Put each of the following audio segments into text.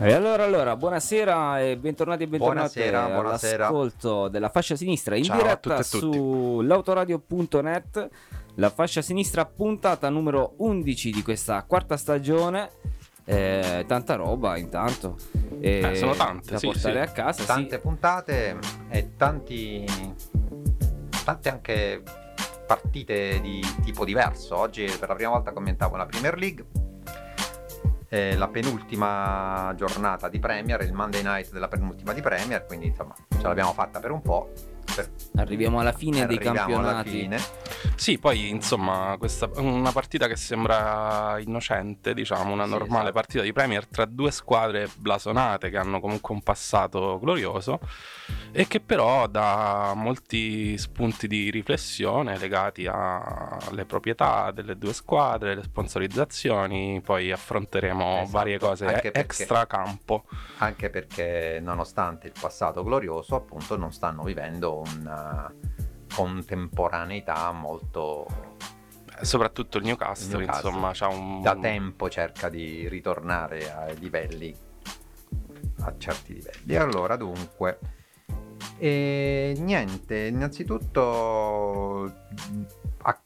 E allora, buonasera e bentornati e bentornati all'ascolto della fascia sinistra in diretta su l'autoradio.net. La fascia sinistra puntata numero 11 di questa quarta stagione. Tanta roba intanto, sono tante da portare a casa. Tante puntate e tante anche partite di tipo diverso. Oggi per la prima volta commentavo la Premier League, la penultima giornata di Premier, il Monday night della penultima di Premier, quindi insomma ce l'abbiamo fatta per un po'. Arriviamo alla fine dei campionati. Fine. Sì, poi insomma questa una partita che sembra innocente, diciamo, una normale partita di Premier tra due squadre blasonate che hanno comunque un passato glorioso e che però dà molti spunti di riflessione legati alle proprietà delle due squadre, le sponsorizzazioni. Poi affronteremo varie cose anche extra campo. Anche perché nonostante il passato glorioso, appunto, non stanno vivendo una contemporaneità molto, soprattutto il Newcastle, insomma, c'ha da tempo cerca di ritornare a certi livelli. E allora dunque, niente, innanzitutto a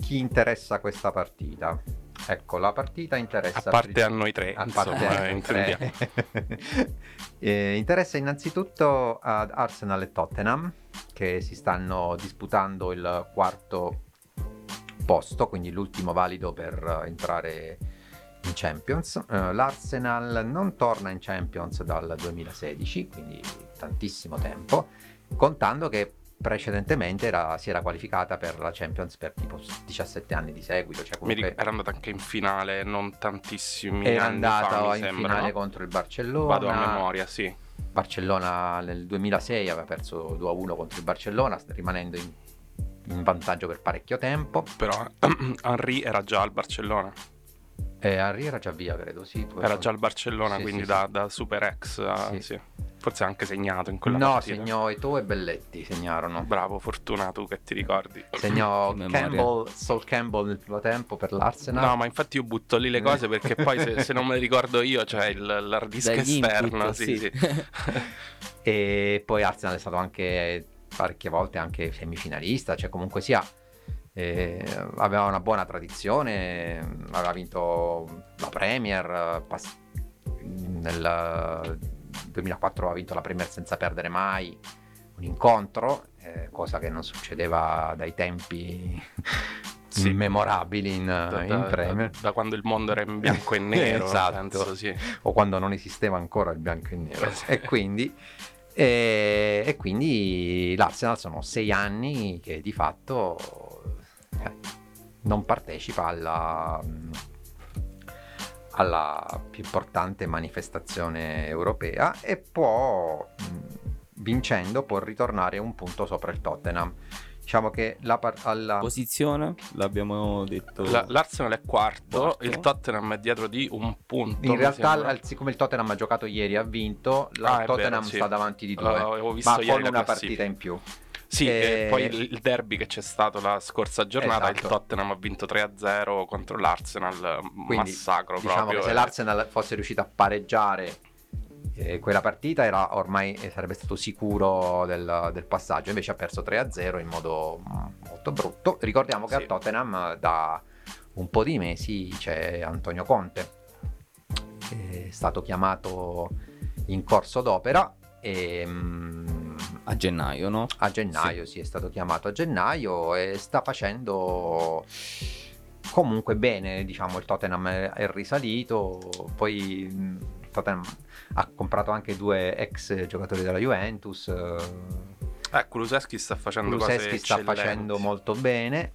chi interessa questa partita? Ecco, la partita interessa a noi tre, interessa innanzitutto ad Arsenal e Tottenham, che si stanno disputando il quarto posto, quindi l'ultimo valido per entrare in Champions. L'Arsenal non torna in Champions dal 2016, quindi tantissimo tempo, contando che precedentemente si era qualificata per la Champions per tipo 17 anni di seguito, cioè comunque era andata anche in finale non tantissimi anni fa, finale contro il Barcellona, vado a memoria, sì, Barcellona nel 2006 aveva perso 2-1 contro il Barcellona rimanendo in vantaggio per parecchio tempo, però Henry era già al Barcellona. Henry era già via, credo, sì. Era già al Barcellona, sì, quindi sì, da super ex, sì. Sì. Forse ha anche segnato in quella partita. No, segnò Eto'o e Belletti, segnarono. Bravo, fortuna tu che ti ricordi. Segnò Sol Campbell nel primo tempo per l'Arsenal. No, ma infatti io butto lì le cose perché poi se non me le ricordo io c'è l'hard disk esterno. Input, sì. E poi Arsenal è stato anche parecchie volte anche semifinalista, cioè comunque sia... aveva una buona tradizione, aveva vinto la Premier nel 2004 aveva vinto la Premier senza perdere mai un incontro, cosa che non succedeva dai tempi immemorabili in Premier, da quando il mondo era in bianco e nero. Esatto, penso, sì. O quando non esisteva ancora il bianco e nero. E quindi l'Arsenal sono 6 anni che di fatto non partecipa alla più importante manifestazione europea e può, vincendo, può ritornare un punto sopra il Tottenham. Diciamo che alla posizione l'abbiamo detto, l'Arsenal è quarto, il Tottenham è dietro di un punto in realtà, siccome il Tottenham ha giocato ieri e ha vinto, il Tottenham sta davanti di 2, ma con una partita in più. Sì, e poi il derby che c'è stato la scorsa giornata, esatto. Il Tottenham ha vinto 3-0 contro l'Arsenal, quindi, massacro, diciamo, proprio. Che se l'Arsenal fosse riuscito a pareggiare quella partita ormai sarebbe stato sicuro del passaggio, invece ha perso 3-0 in modo molto brutto. Ricordiamo che al Tottenham da un po' di mesi c'è Antonio Conte, è stato chiamato in corso d'opera e... a gennaio, no? A gennaio, sì, è stato chiamato a gennaio e sta facendo comunque bene, diciamo, il Tottenham è risalito, poi il Tottenham ha comprato anche 2 ex giocatori della Juventus. Kulusevski sta facendo facendo molto bene.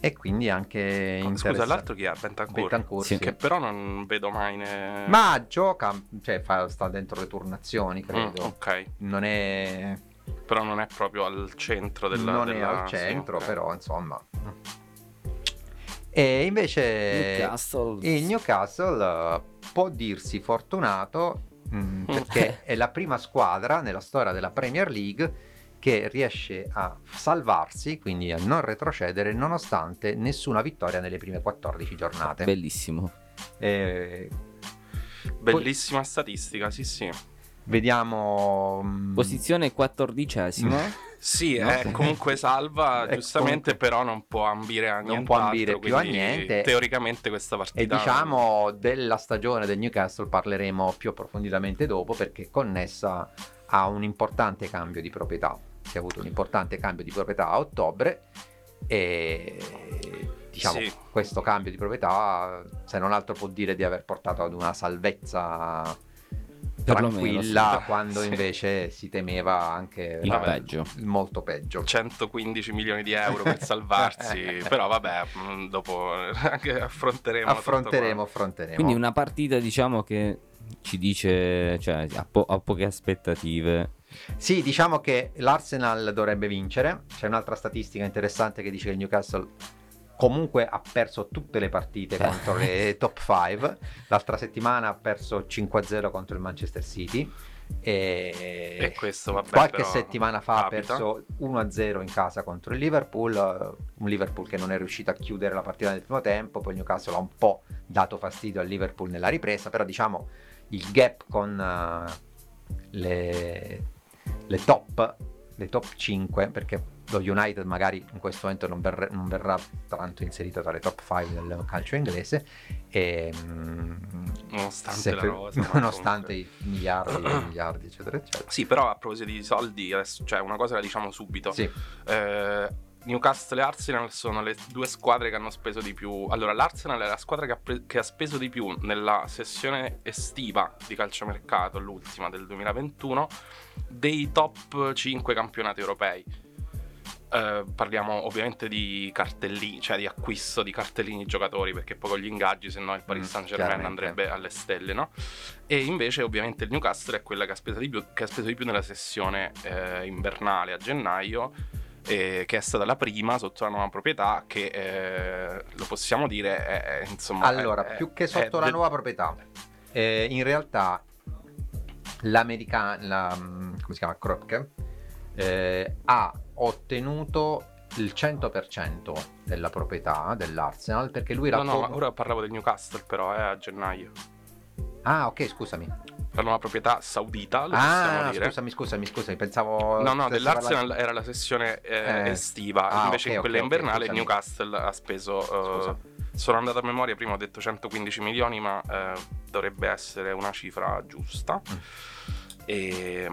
E quindi anche l'altro chi ha? Bentancur sì. Che però non vedo mai ma gioca, cioè sta dentro le turnazioni, credo. Ok. Non è, però non è proprio al centro è al centro, sì, okay. Però insomma. E invece il Newcastle può dirsi fortunato perché è la prima squadra nella storia della Premier League che riesce a salvarsi, quindi a non retrocedere, nonostante nessuna vittoria nelle prime 14 giornate. Bellissimo. Bellissima statistica, sì sì. Vediamo posizione 14esima. Sì, no? Comunque salva, giustamente, però non può ambire a niente. Non può ambire più a niente. Teoricamente questa partita. E diciamo della stagione del Newcastle parleremo più approfonditamente dopo, perché è connessa a un importante cambio di proprietà. Si è avuto un importante cambio di proprietà a ottobre e diciamo sì, questo cambio di proprietà se non altro può dire di aver portato ad una salvezza tranquilla, quando sì, invece si temeva anche il peggio, molto peggio. 115 milioni di euro per salvarsi. Però vabbè, dopo anche affronteremo. Quindi una partita, diciamo, che ci dice, cioè ha poche aspettative. Sì, diciamo che l'Arsenal dovrebbe vincere. C'è un'altra statistica interessante che dice che il Newcastle comunque ha perso tutte le partite contro le top 5. L'altra settimana ha perso 5-0 contro il Manchester City e questo, vabbè, qualche settimana fa capita, ha perso 1-0 in casa contro il Liverpool, un Liverpool che non è riuscito a chiudere la partita nel primo tempo. Poi il Newcastle ha un po' dato fastidio al Liverpool nella ripresa, però diciamo il gap con le top 5, perché lo United magari in questo momento non verrà tanto inserito tra le top 5 del calcio inglese, e nonostante i miliardi eccetera eccetera. Sì, però a proposito di soldi, adesso, cioè una cosa la diciamo subito, sì. Newcastle e Arsenal sono le due squadre che hanno speso di più. Allora, l'Arsenal è la squadra che ha speso di più nella sessione estiva di calciomercato, l'ultima del 2021, dei top 5 campionati europei. Parliamo ovviamente di cartellini, cioè di acquisto di cartellini giocatori, perché poi con gli ingaggi se no il Paris Saint-Germain andrebbe alle stelle, no? E invece ovviamente il Newcastle è quella che ha speso di più, nella sessione invernale a gennaio, che è stata la prima sotto la nuova proprietà, che lo possiamo dire è, insomma, allora, più che sotto la nuova proprietà, in realtà l'americana, come si chiama, Kroenke, ha ottenuto il 100% della proprietà dell'Arsenal, perché lui era ora parlavo del Newcastle, però è a gennaio. Ah, ok, scusami. La nuova proprietà saudita, lo possiamo dire. Scusami, pensavo No, dell'Arsenal era la sessione estiva, invece okay, in quella invernale il Newcastle ha speso sono andato a memoria, prima ho detto 115 milioni, ma dovrebbe essere una cifra giusta. E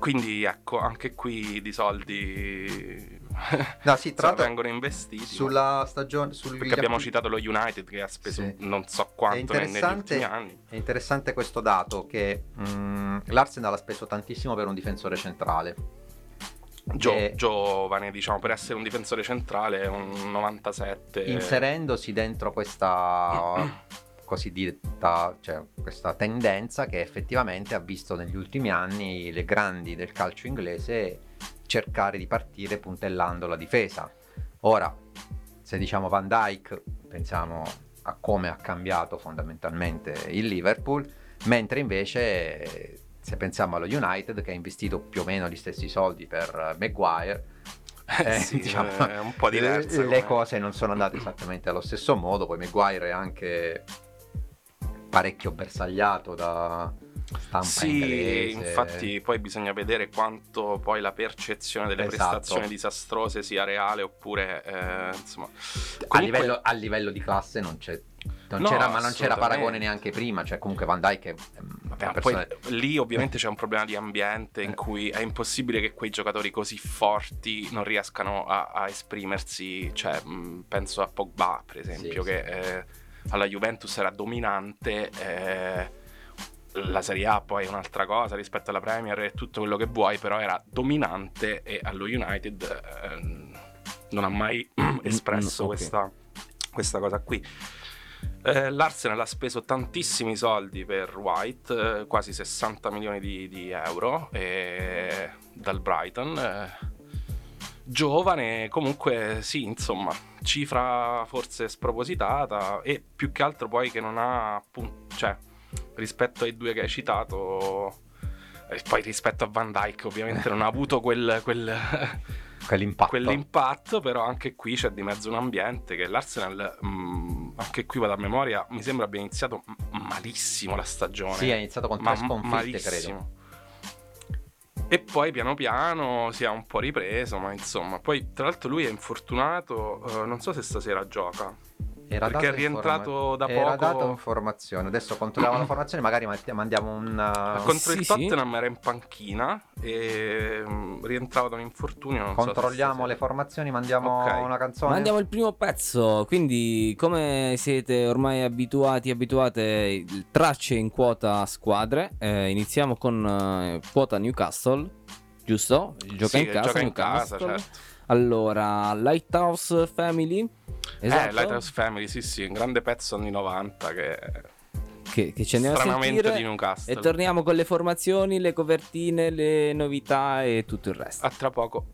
quindi ecco, anche qui di soldi vengono investiti sulla stagione, perché abbiamo citato lo United che ha speso non so quanto negli ultimi anni. È interessante questo dato, che l'Arsenal ha speso tantissimo per un difensore centrale giovane, diciamo, per essere un difensore centrale, un 97, inserendosi dentro questa cosiddetta, cioè questa tendenza che effettivamente ha visto negli ultimi anni le grandi del calcio inglese cercare di partire puntellando la difesa. Ora, se diciamo Van Dijk, pensiamo a come ha cambiato fondamentalmente il Liverpool, mentre invece se pensiamo allo United, che ha investito più o meno gli stessi soldi per Maguire, sì, diciamo, è un po' diverso, le cose non sono andate esattamente allo stesso modo. Poi Maguire è anche parecchio bersagliato da stampa inglese. Infatti poi bisogna vedere quanto poi la percezione delle prestazioni disastrose sia reale oppure insomma, comunque a livello di classe non c'è, non c'era paragone neanche prima, cioè comunque Van Dijk poi lì ovviamente c'è un problema di ambiente in cui è impossibile che quei giocatori così forti non riescano a esprimersi, cioè penso a Pogba per esempio, alla Juventus era dominante, la Serie A poi è un'altra cosa rispetto alla Premier e tutto quello che vuoi, però era dominante, e allo United non ha mai espresso questa cosa qui. L'Arsenal ha speso tantissimi soldi per White, quasi 60 milioni di euro, dal Brighton, giovane comunque, sì, insomma, cifra forse spropositata, e più che altro poi che non ha cioè rispetto ai due che hai citato, poi rispetto a Van Dijk ovviamente non ha avuto quell'impatto, però anche qui c'è di mezzo un ambiente che l'Arsenal anche qui vado a memoria, mi sembra abbia iniziato malissimo la stagione. Sì, ha iniziato con 3 sconfitte, credo. E poi piano piano si è un po' ripreso, ma insomma. Poi tra l'altro lui è infortunato, non so se stasera gioca. Perché è rientrato da poco. Era dato in formazione. Adesso controlliamo la formazione, magari mandiamo un... Contro il Tottenham era in panchina e rientrava da un infortunio, non controlliamo so le formazioni, mandiamo una canzone. Mandiamo il primo pezzo. Quindi come siete ormai abituati, abituate, tracce in quota squadre, iniziamo con quota Newcastle, giusto? Gioca in casa, certo. Allora, Lighthouse Family. Esatto. Lighthouse Family, sì sì, un grande pezzo anni 90 che ci andiamo a sentire di Newcastle. E torniamo con le formazioni, le copertine, le novità e tutto il resto. A tra poco.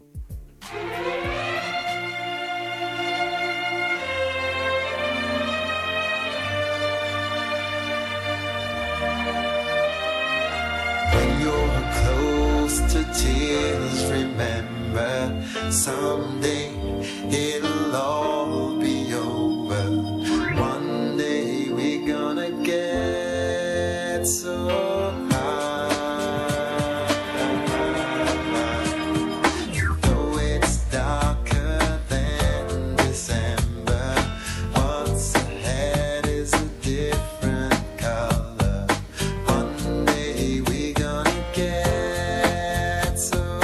When you're close to tears, remember someday it'll all be over. One day we're gonna get so high. Though it's darker than December, what's ahead is a different color. One day we're gonna get so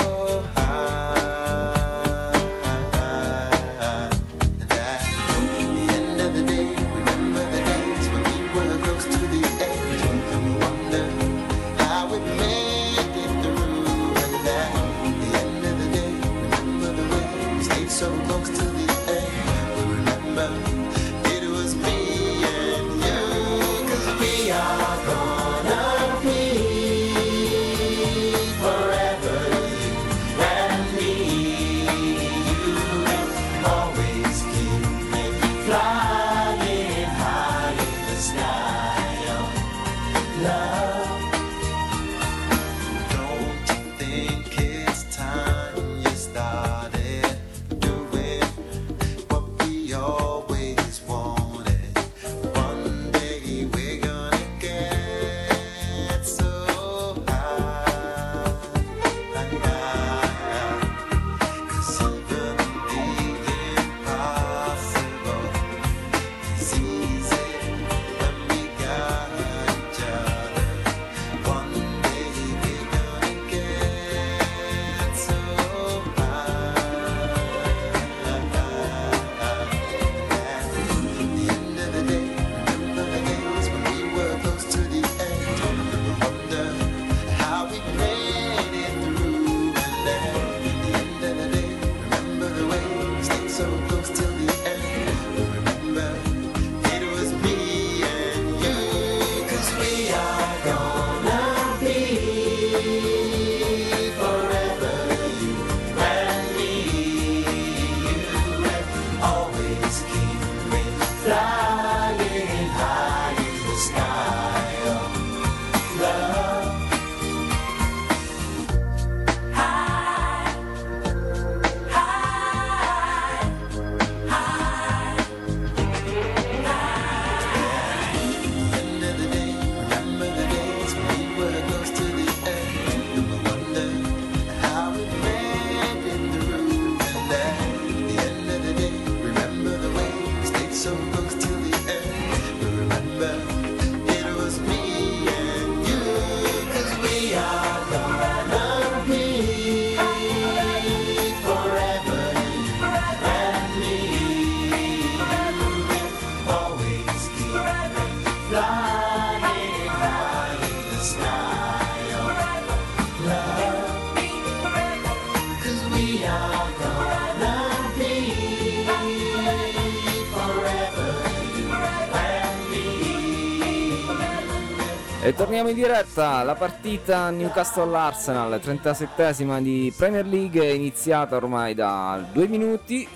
Torniamo in diretta, la partita Newcastle-Arsenal, 37esima di Premier League, è iniziata ormai da 2 minuti,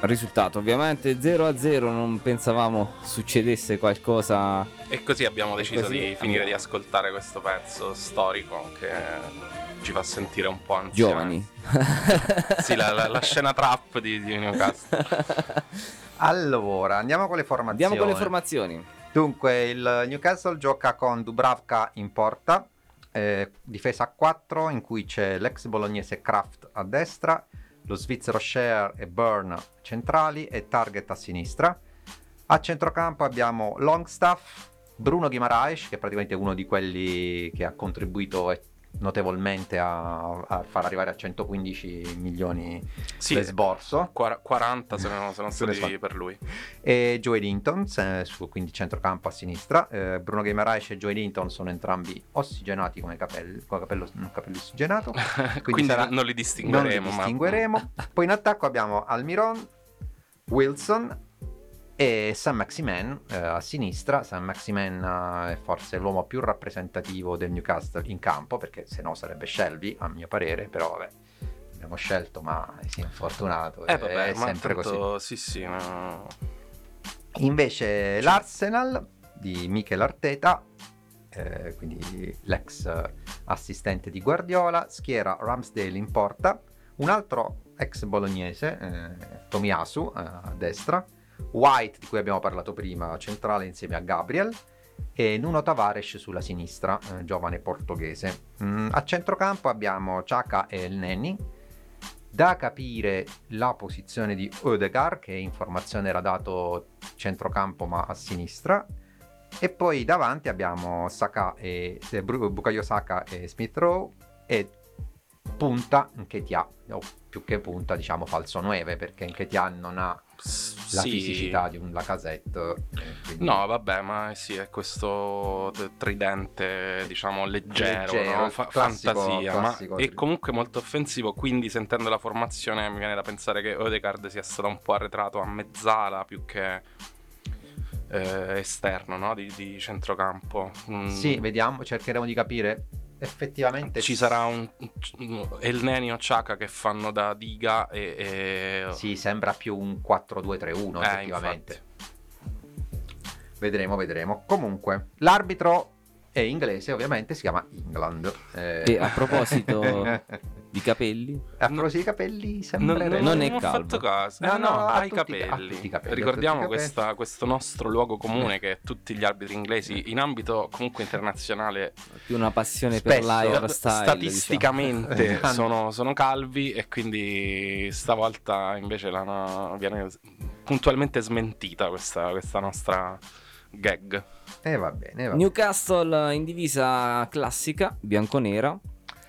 risultato ovviamente 0-0, non pensavamo succedesse qualcosa. E così abbiamo deciso di finire di ascoltare questo pezzo storico che ci fa sentire un po' anziani. Giovani. Sì, la scena trap di Newcastle. Allora, andiamo con le formazioni. Dunque il Newcastle gioca con Dubravka in porta, difesa a 4 in cui c'è l'ex bolognese Kraft a destra, lo svizzero Schär e Burn centrali e Target a sinistra. A centrocampo abbiamo Longstaff, Bruno Guimarães, che è praticamente uno di quelli che ha contribuito notevolmente a far arrivare a 115 milioni sì, l'esborso 40 se non studi per lui, e Joelinton su, quindi centrocampo a sinistra. Bruno Guimarães e Joelinton sono entrambi ossigenati come capelli, con capello ossigenato, quindi non li distingueremo, Poi in attacco abbiamo Almiron, Wilson e Saint-Maximin a sinistra. Saint-Maximin è forse l'uomo più rappresentativo del Newcastle in campo, perché se no sarebbe Shelvey a mio parere, però vabbè, abbiamo scelto, ma si è infortunato, è sempre così. Sì, no. Invece l'Arsenal di Mikel Arteta, quindi l'ex assistente di Guardiola, schiera Ramsdale in porta, un altro ex bolognese, Tomiyasu a destra, White, di cui abbiamo parlato prima, centrale insieme a Gabriel, e Nuno Tavares sulla sinistra, giovane portoghese. A centrocampo abbiamo Xhaka e Elneny. Da capire la posizione di Odegaard, che in formazione era dato centrocampo ma a sinistra, e poi davanti abbiamo Bukayo Saka e Smith-Rowe, e punta Nketiah, o più che punta diciamo falso 9, perché Nketiah non ha la fisicità di un Lacazette, quindi... No vabbè, ma sì, è questo tridente diciamo leggero no? Classico, ma è comunque molto offensivo, quindi sentendo la formazione mi viene da pensare che Odegaard sia stato un po' arretrato a mezzala più che esterno, no? di centrocampo. Sì, vediamo, cercheremo di capire. Effettivamente ci sarà un Elneny o Xhaka che fanno da diga e... Sì, sembra più un 4-2-3-1 effettivamente. Vedremo. Comunque l'arbitro è inglese, ovviamente si chiama England. E a proposito di capelli, non è calvo. No, ha i capelli. Ricordiamo questo nostro luogo comune che tutti gli arbitri inglesi in ambito comunque internazionale, più una passione spesso, per l'airstyle, statisticamente diciamo. sono calvi, e quindi stavolta invece viene puntualmente smentita questa nostra gag. E va bene. Newcastle in divisa classica bianconera.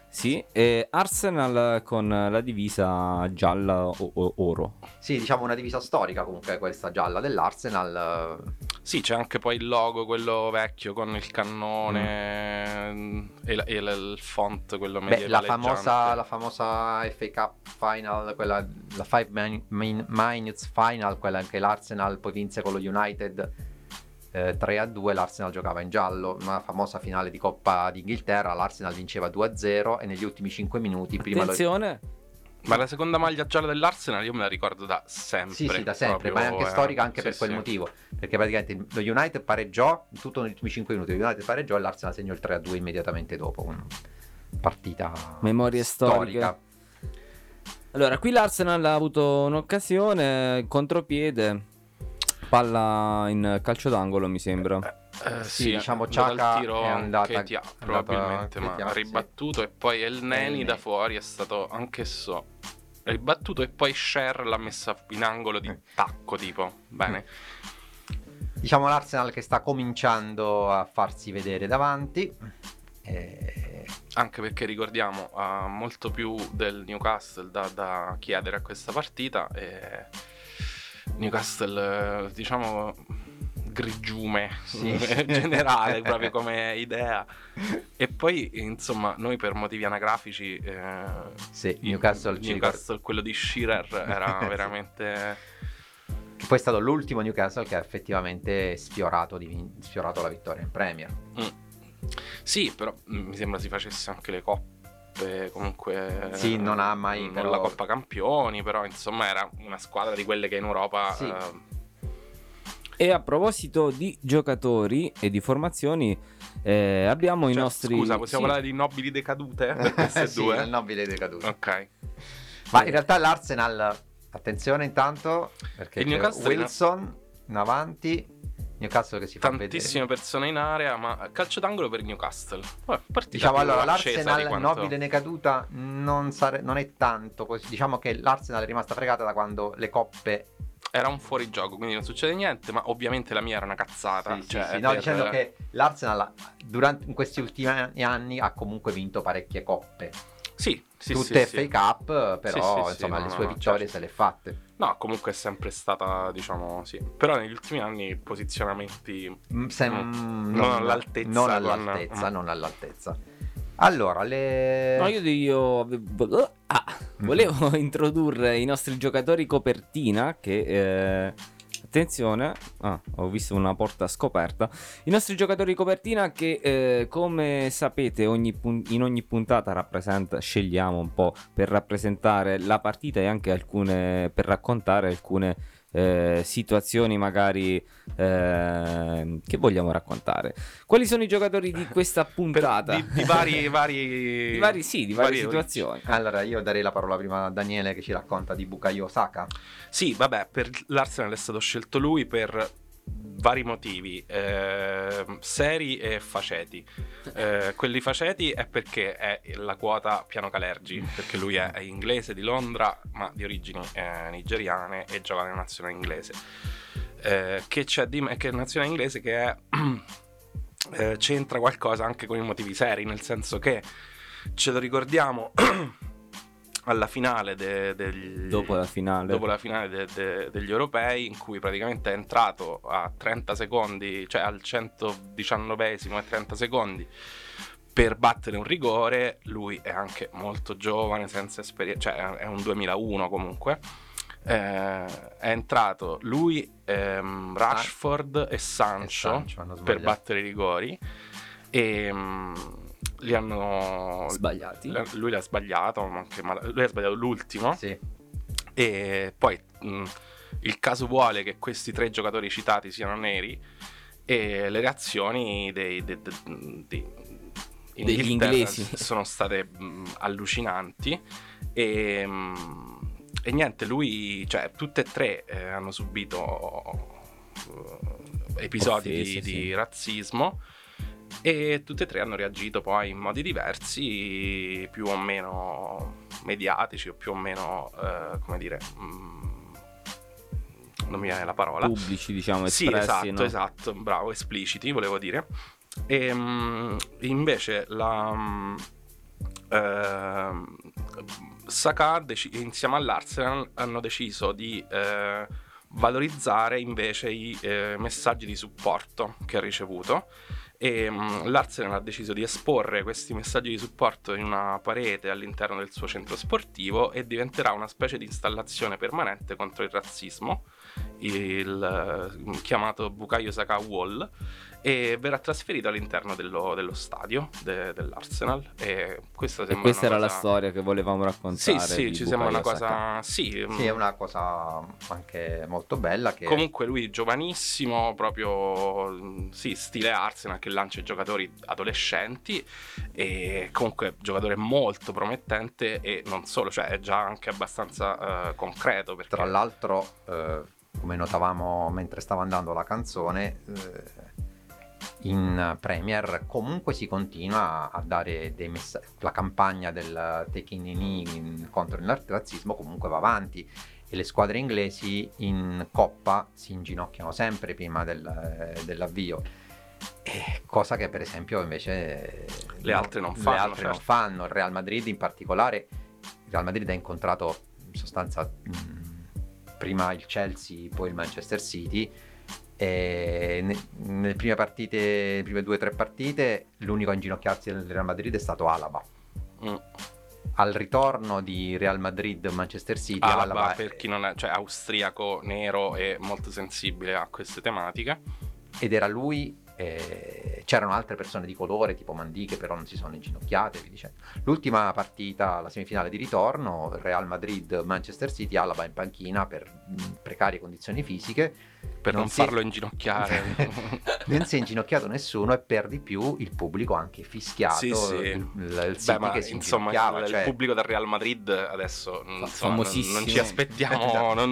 Sì, e Arsenal con la divisa gialla o oro. Sì, diciamo una divisa storica comunque questa gialla dell'Arsenal. Sì, c'è anche poi il logo, quello vecchio con il cannone e il font, quello medievaleggiante. La famosa FA Cup Final, quella, la 5 minutes Final, quella che l'Arsenal poi vinse con lo United 3-2, l'Arsenal giocava in giallo. Una famosa finale di Coppa d'Inghilterra, l'Arsenal vinceva 2-0 e negli ultimi 5 minuti attenzione! Ma la seconda maglia gialla dell'Arsenal io me la ricordo da sempre. Sì, da sempre, proprio, ma è anche storica anche per quel motivo, perché praticamente lo United pareggiò tutto negli ultimi 5 minuti, lo United pareggiò e l'Arsenal segnò il 3-2 immediatamente dopo. Una partita memoria storica. Allora, qui l'Arsenal ha avuto un'occasione, contropiede, palla in calcio d'angolo mi sembra. Sì, diciamo Xhaka è andata che probabilmente ma ha ribattuto, sì. E poi Elneny da fuori è stato anch'esso ribattuto, e poi Schär l'ha messa in angolo di tacco tipo. Bene. Diciamo l'Arsenal che sta cominciando a farsi vedere davanti. Anche perché ricordiamo ha molto più del Newcastle da chiedere a questa partita. Newcastle diciamo grigiume generale proprio come idea, e poi insomma noi per motivi anagrafici Newcastle quello di Schär era veramente che poi è stato l'ultimo Newcastle che ha effettivamente sfiorato la vittoria in Premier. Sì, però mi sembra si facesse anche le coppe comunque, sì, non ha mai però... la Coppa Campioni, però insomma era una squadra di quelle che in Europa E a proposito di giocatori e di formazioni abbiamo i nostri, scusa, possiamo parlare di nobili decadute? Sì, nobile decadute, ok. Ma in realtà l'Arsenal, attenzione intanto, perché il Newcastle Wilson in avanti, Newcastle che si fa vedere. Tantissime persone in area, ma calcio d'angolo per Newcastle. Diciamo allora, l'Arsenal nobile necaduta non è tanto così. Diciamo che l'Arsenal è rimasta fregata da quando le coppe era un fuorigioco, quindi non succede niente, ma ovviamente la mia era una cazzata. Dicendo che l'Arsenal durante in questi ultimi anni ha comunque vinto parecchie coppe. Tutte FA Cup, però insomma le sue vittorie se le è fatte. No, comunque è sempre stata, diciamo, sì. Però negli ultimi anni posizionamenti non all'altezza. Allora, volevo introdurre i nostri giocatori copertina che attenzione, ho visto una porta scoperta. I nostri giocatori copertina che come sapete in ogni puntata scegliamo un po' per rappresentare la partita e anche per raccontare alcune situazioni magari che vogliamo raccontare. Quali sono i giocatori di questa puntata? Di varie situazioni. Allora io darei la parola prima a Daniele che ci racconta di Bukayo Saka. Sì, vabbè, per l'Arsenal è stato scelto lui per vari motivi seri e faceti. Quelli faceti è perché è la quota Piano Calergi, perché lui è inglese di Londra ma di origini nigeriane e gioca nella nazionale inglese, che è nazionale inglese che è c'entra qualcosa anche con i motivi seri, nel senso che ce lo ricordiamo alla finale degli europei, in cui praticamente è entrato a 30 secondi, cioè al 119esimo e 30 secondi per battere un rigore. Lui è anche molto giovane, senza esperienza, cioè è un 2001 comunque. È entrato lui, Rashford e Sancho per battere i rigori e li hanno sbagliati. Lui l'ha sbagliato, lui ha sbagliato l'ultimo. Sì. E poi il caso vuole che questi tre giocatori citati siano neri e le reazioni degli inglesi sono state allucinanti e niente, lui, cioè tutte e tre hanno subito episodi di razzismo. E tutte e tre hanno reagito poi in modi diversi, più o meno mediatici o più o meno, non mi viene la parola, pubblici, diciamo, espressi. Sì, esatto, bravo, espliciti, volevo dire. E invece Saka, insieme all'Arsenal, hanno deciso di valorizzare invece i messaggi di supporto che ha ricevuto. E l'Arsenal ha deciso di esporre questi messaggi di supporto in una parete all'interno del suo centro sportivo e diventerà una specie di installazione permanente contro il razzismo, chiamato Bukayo Saka Wall, e verrà trasferito all'interno dello stadio dell'Arsenal. E questa era la storia che volevamo raccontare. Sì, ci sembra una cosa. Sì, è una cosa anche molto bella. Che comunque lui giovanissimo, proprio stile Arsenal, che lancia i giocatori adolescenti, e comunque giocatore molto promettente e non solo, cioè è già anche abbastanza concreto. Perché tra l'altro, come notavamo mentre stava andando la canzone, in Premier comunque si continua a dare dei messaggi. La campagna del Taking the Knee contro il razzismo comunque va avanti e le squadre inglesi in Coppa si inginocchiano sempre prima dell'avvio, cosa che per esempio invece le altre non fanno. Il Real Madrid ha incontrato in sostanza prima il Chelsea, poi il Manchester City. Nelle prime partite, le prime 2 o 3 partite, l'unico a inginocchiarsi del Real Madrid è stato Alaba. Al ritorno di Real Madrid-Manchester City, Alaba per chi non è, cioè, austriaco, nero e molto sensibile a queste tematiche. Ed era lui, c'erano altre persone di colore tipo Mandi che però non si sono inginocchiate. L'ultima partita, la semifinale di ritorno, Real Madrid-Manchester City, Alaba in panchina per precarie condizioni fisiche. Per non farlo inginocchiare. Non si è inginocchiato nessuno, e per di più il pubblico ha anche fischiato. Sì, sì. Il City, beh, che si inginocchiava, cioè... il pubblico del Real Madrid adesso non ci aspettiamo, esatto.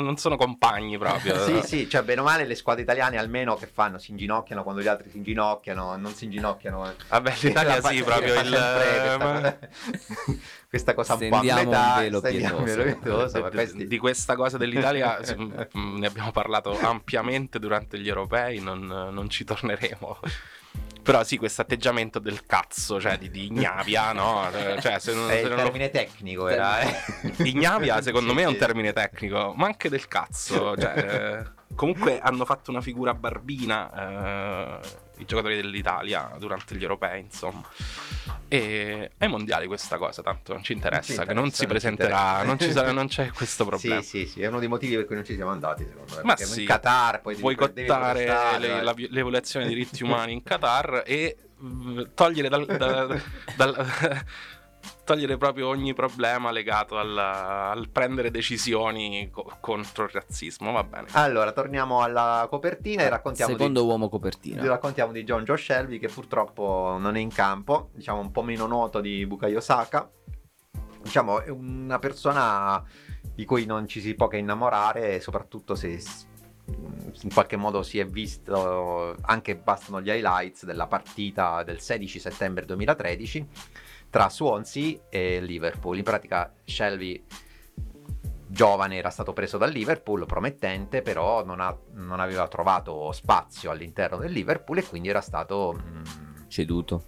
non sono compagni proprio. Sì, sì, cioè bene o male le squadre italiane almeno che fanno? Si inginocchiano quando gli altri si inginocchiano, non si inginocchiano. Vabbè, l'Italia sì, proprio questa cosa un po' a metà, un velo pietoso, di questa cosa dell'Italia ne abbiamo parlato ampiamente durante gli europei, non ci torneremo. Però sì, questo atteggiamento del cazzo, cioè di ignavia, no? Cioè, se non, se non termine lo... tecnico era, Ignavia secondo me è un termine tecnico, ma anche del cazzo, cioè, comunque hanno fatto una figura barbina i giocatori dell'Italia durante gli europei, insomma. E ai mondiali questa cosa tanto non ci interessa, che non si presenterà, non ci sarà, non c'è questo problema. Sì, sì, sì, è uno dei motivi per cui non ci siamo andati, secondo me. Ma sì, in Qatar poi vuoi cottare le violazioni dei diritti umani in Qatar e togliere togliere proprio ogni problema legato al prendere decisioni contro il razzismo, va bene. Allora, torniamo alla copertina e raccontiamo secondo uomo copertina. Raccontiamo di John Joe Shelvey, che purtroppo non è in campo, diciamo un po' meno noto di Bukayo Saka. Diciamo è una persona di cui non ci si può che innamorare, soprattutto se in qualche modo si è visto, anche bastano gli highlights della partita del 16 settembre 2013 tra Swansea e Liverpool. In pratica Shelvey giovane era stato preso dal Liverpool, promettente, però non aveva trovato spazio all'interno del Liverpool e quindi era stato ceduto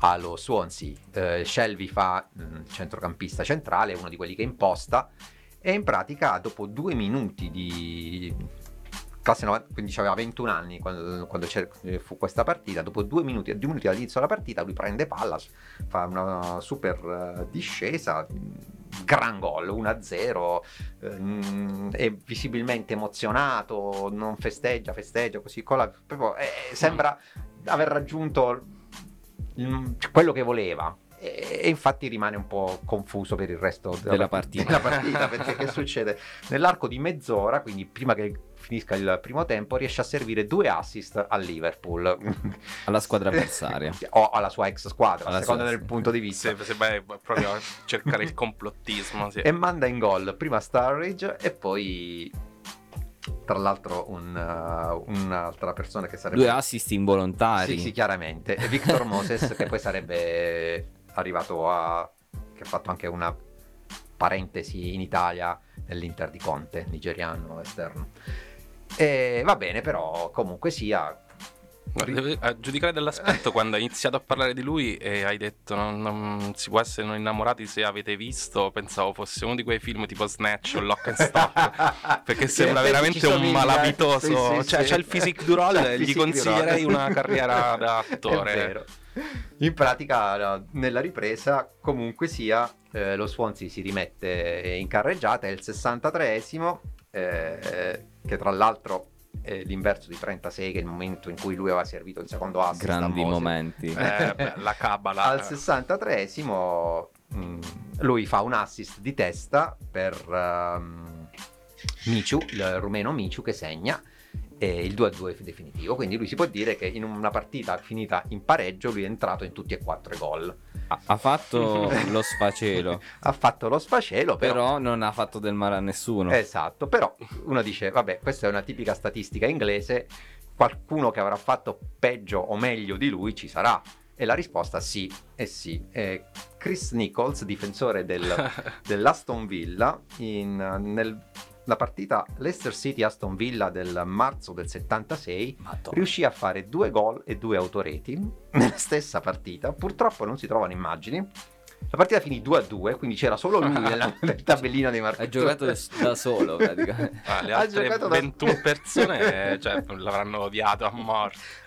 allo Swansea. Shelvey fa centrocampista centrale, uno di quelli che imposta, e in pratica dopo 2 minuti di classe 90, quindi aveva 21 anni quando fu questa partita, dopo 2 minuti dall'inizio della partita lui prende palla, fa una super discesa, gran gol, 1-0, è visibilmente emozionato, non festeggia così con proprio, sembra aver raggiunto quello che voleva. E infatti rimane un po' confuso per il resto della partita perché che succede? Nell'arco di mezz'ora, quindi prima che finisca il primo tempo, riesce a servire 2 assist al Liverpool, alla squadra avversaria o alla sua ex squadra, a seconda del punto di vista, se vai proprio a cercare il complottismo, sì. E manda in gol prima Sturridge e poi, tra l'altro, un'altra persona che sarebbe 2 assist involontari, sì, chiaramente, e Victor Moses che poi sarebbe arrivato che ha fatto anche una parentesi in Italia nell'Inter di Conte, nigeriano esterno. E va bene, però comunque sia, a giudicare dall'aspetto, quando hai iniziato a parlare di lui e hai detto non si può essere non innamorati se avete visto, pensavo fosse uno di quei film tipo Snatch o Lock and Stop, perché sembra veramente un malavitoso, sì, cioè, sì. C'è il physique du role, gli consiglierei una carriera da attore. È vero. In pratica nella ripresa comunque sia lo Swansea si rimette in carreggiata, è il 63esimo, che tra l'altro l'inverso di 36, che è il momento in cui lui aveva servito il secondo assist, grandi momenti, la cabala. Al 63esimo lui fa un assist di testa per Michu, il rumeno Michu, che segna il 2-2 definitivo. Quindi lui si può dire che in una partita finita in pareggio lui è entrato in tutti e 4 i gol. Ha fatto lo sfacelo. Ha fatto lo sfacelo, però non ha fatto del male a nessuno. Esatto, però uno dice, vabbè, questa è una tipica statistica inglese, qualcuno che avrà fatto peggio o meglio di lui ci sarà. E la risposta sì. Chris Nichols, difensore dell'Aston Villa, la partita Leicester City-Aston Villa del marzo del 76, Madonna, riuscì a fare 2 gol e 2 autoreti nella stessa partita. Purtroppo non si trovano immagini. La partita finì 2-2, quindi c'era solo lui nel tabellino dei marcatori. Ha giocato da solo, praticamente. Le altre 21 persone l'avranno odiato a morte.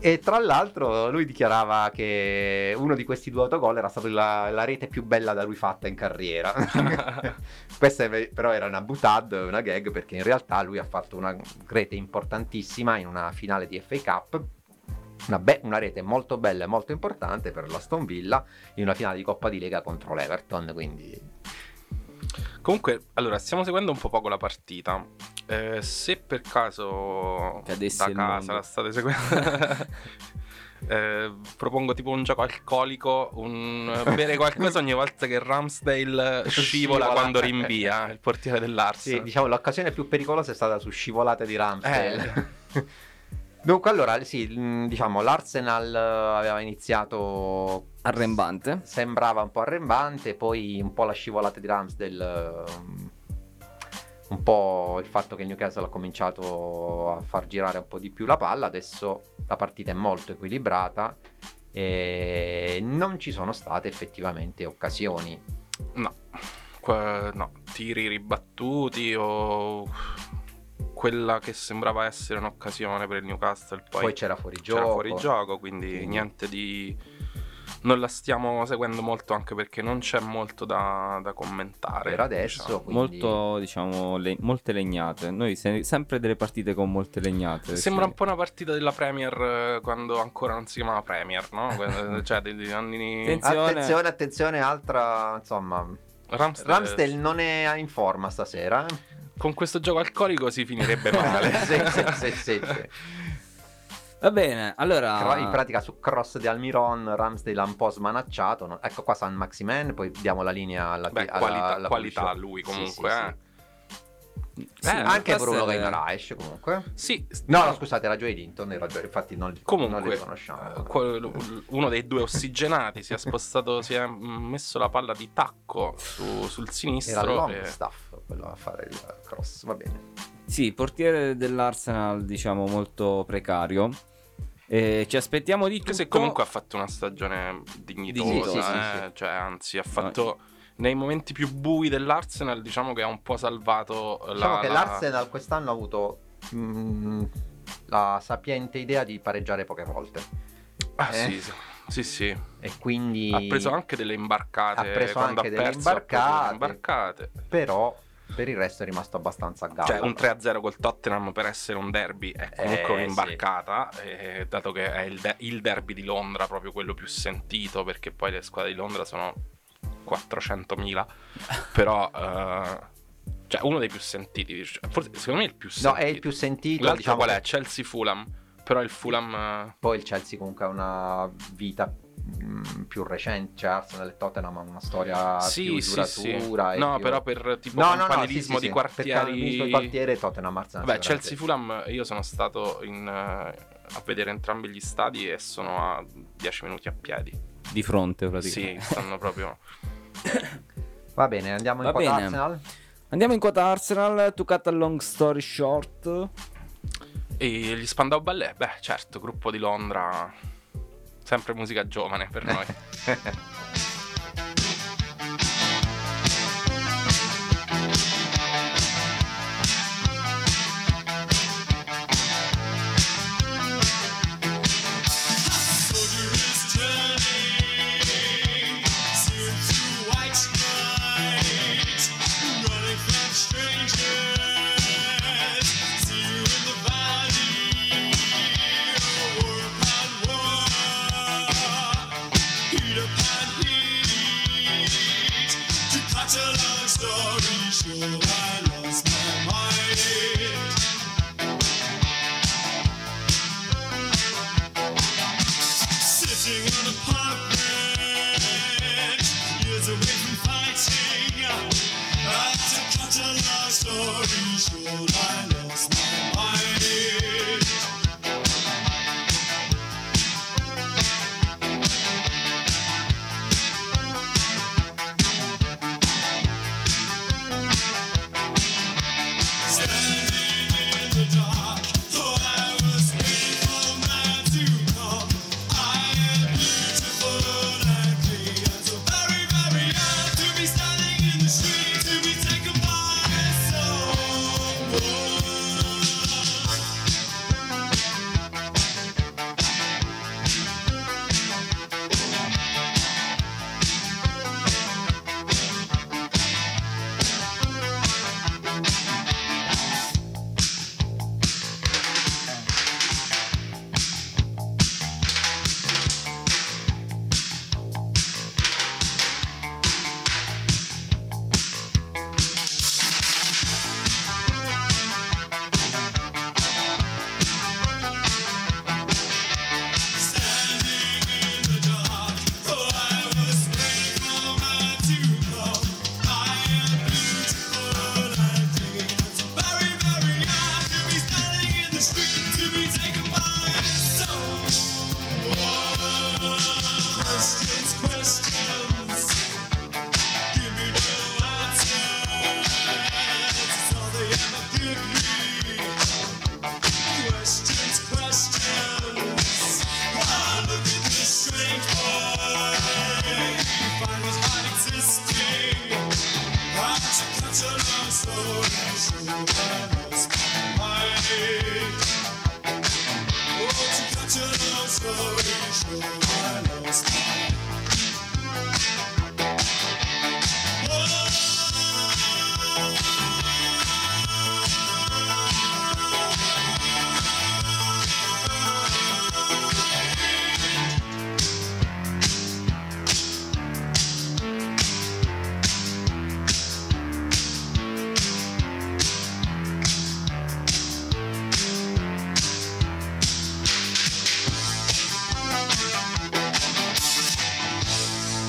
E tra l'altro lui dichiarava che uno di questi 2 autogol era stata la rete più bella da lui fatta in carriera. Questa però era una boutade, una gag, perché in realtà lui ha fatto una rete importantissima in una finale di FA Cup, una rete molto bella e molto importante per l'Aston Villa in una finale di Coppa di Lega contro l'Everton, quindi... Comunque, allora, stiamo seguendo un po' poco la partita Se per caso cadesse da casa la state seguendo, propongo tipo un gioco alcolico, bere qualcosa ogni volta che Ramsdale scivola quando rinvia il portiere dell'Arsenal. Sì, diciamo l'occasione più pericolosa è stata su scivolate di Ramsdale. Dunque allora sì, diciamo l'Arsenal aveva iniziato arrembante, sembrava un po' arrembante, poi un po' la scivolata di Ramsdale, un po' il fatto che il Newcastle ha cominciato a far girare un po' di più la palla. Adesso la partita è molto equilibrata e non ci sono state effettivamente occasioni. No, tiri ribattuti o quella che sembrava essere un'occasione per il Newcastle, poi c'era fuorigioco. Quindi niente di... non la stiamo seguendo molto, anche perché non c'è molto da commentare per adesso, diciamo. Quindi... molto, diciamo, molte legnate. Noi sempre delle partite con molte legnate. Sembra un po' una partita della Premier quando ancora non si chiamava Premier, no? Cioè degli anni... Attenzione, altra, insomma, Ramsdale non è in forma stasera. Con questo gioco alcolico si finirebbe male. Sì. Va bene, allora... in pratica su cross di Almiron Ramsdale ha un po' smanacciato, no? Ecco qua Saint-Maximin, poi diamo la linea alla... qualità lui comunque, sì, anche Bruno Guimarães comunque. Sì. No, scusate, era Joelinton, infatti non li conosciamo. Uno dei due ossigenati si è spostato, si è messo la palla di tacco sul sinistro. Era Longstaff quello a fare il cross, va bene. Sì, portiere dell'Arsenal, diciamo, molto precario. Ci aspettiamo di tutto. Se comunque ha fatto una stagione dignitosa, sì. Cioè, anzi, ha fatto nei momenti più bui dell'Arsenal, diciamo che ha un po' salvato che l'Arsenal quest'anno ha avuto la sapiente idea di pareggiare poche volte. Sì. E quindi ha preso anche delle imbarcate. Però per il resto è rimasto abbastanza a galla. Cioè, un 3-0 col Tottenham per essere un derby è comunque un'imbarcata, dato che è il derby di Londra, proprio quello più sentito, perché poi le squadre di Londra sono 400.000. Però cioè uno dei più sentiti, forse, secondo me è il più sentito. No, è il più sentito. L'altro, diciamo, qual è? Chelsea-Fulham. Però il Fulham... Poi il Chelsea comunque ha una vita più recente, cioè Arsenal e Tottenham ha una storia più duratura. Sì. No, più... però per tipo campanilismo di quartiere Tottenham Arsenal. Beh, Chelsea Fulham io sono stato a vedere entrambi gli stadi e sono a 10 minuti a piedi. Di fronte praticamente. Sì, stanno proprio... Va bene, andiamo in quota Arsenal. Andiamo in quota Arsenal, to cut a long story short. E gli Spandau Ballet, beh certo, gruppo di Londra, sempre musica giovane per noi.